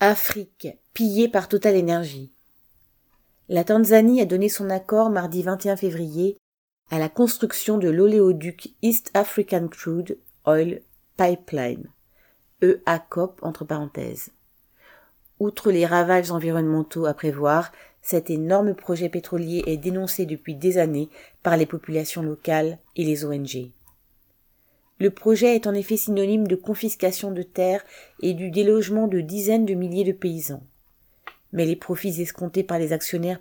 Afrique, pillée par TotalEnergies. La Tanzanie a donné son accord mardi 21 février à la construction de l'oléoduc East African Crude Oil Pipeline, EACOP entre parenthèses. Outre les ravages environnementaux à prévoir, cet énorme projet pétrolier est dénoncé depuis des années par les populations locales et les ONG. Le projet est en effet synonyme de confiscation de terres et du délogement de dizaines de milliers de paysans. Mais les profits escomptés par les actionnaires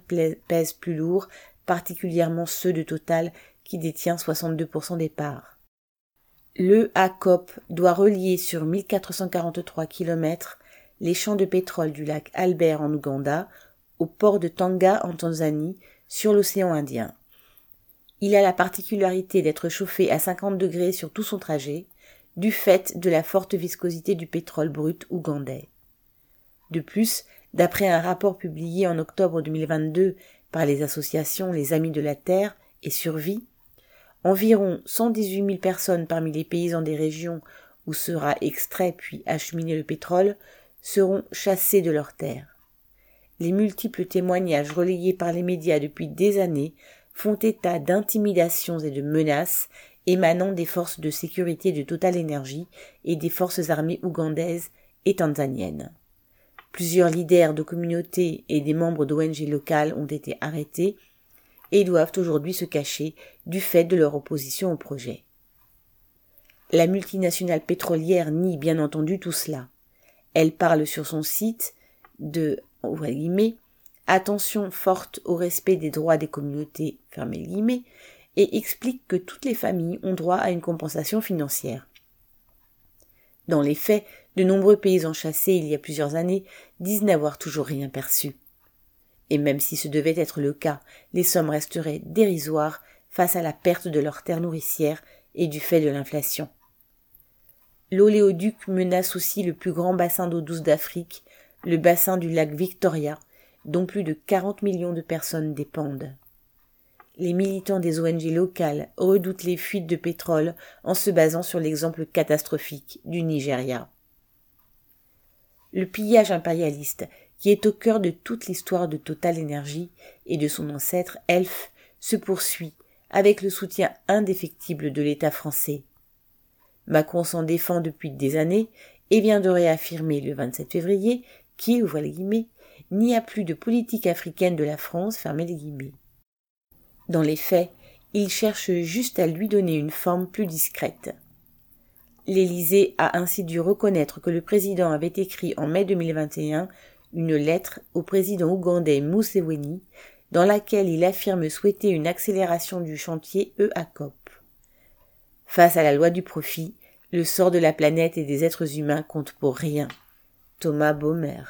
pèsent plus lourd, particulièrement ceux de Total qui détient 62% des parts. Le EACOP doit relier sur 1443 km les champs de pétrole du lac Albert en Ouganda au port de Tanga en Tanzanie sur l'océan Indien. Il a la particularité d'être chauffé à 50 degrés sur tout son trajet, du fait de la forte viscosité du pétrole brut ougandais. De plus, d'après un rapport publié en octobre 2022 par les associations Les Amis de la Terre et Survie, environ 118 000 personnes parmi les paysans des régions où sera extrait puis acheminé le pétrole seront chassées de leurs terres. Les multiples témoignages relayés par les médias depuis des années font état d'intimidations et de menaces émanant des forces de sécurité de TotalEnergies et des forces armées ougandaises et tanzaniennes. Plusieurs leaders de communautés et des membres d'ONG locales ont été arrêtés et doivent aujourd'hui se cacher du fait de leur opposition au projet. La multinationale pétrolière nie bien entendu tout cela. Elle parle sur son site de « attention forte au respect des droits des communautés » et explique que toutes les familles ont droit à une compensation financière. Dans les faits, de nombreux paysans chassés il y a plusieurs années disent n'avoir toujours rien perçu. Et même si ce devait être le cas, les sommes resteraient dérisoires face à la perte de leurs terres nourricières et du fait de l'inflation. L'oléoduc menace aussi le plus grand bassin d'eau douce d'Afrique, le bassin du lac Victoria, dont plus de 40 millions de personnes dépendent. Les militants des ONG locales redoutent les fuites de pétrole en se basant sur l'exemple catastrophique du Nigeria. Le pillage impérialiste, qui est au cœur de toute l'histoire de TotalEnergies et de son ancêtre Elf, se poursuit avec le soutien indéfectible de l'État français. Macron s'en défend depuis des années et vient de réaffirmer le 27 février qui, n'y a plus de politique africaine de la France, Dans les faits, il cherche juste à lui donner une forme plus discrète. L'Élysée a ainsi dû reconnaître que le président avait écrit en mai 2021 une lettre au président ougandais Museveni dans laquelle il affirme souhaiter une accélération du chantier EACOP. Face à la loi du profit, le sort de la planète et des êtres humains compte pour rien. Thomas Baumer.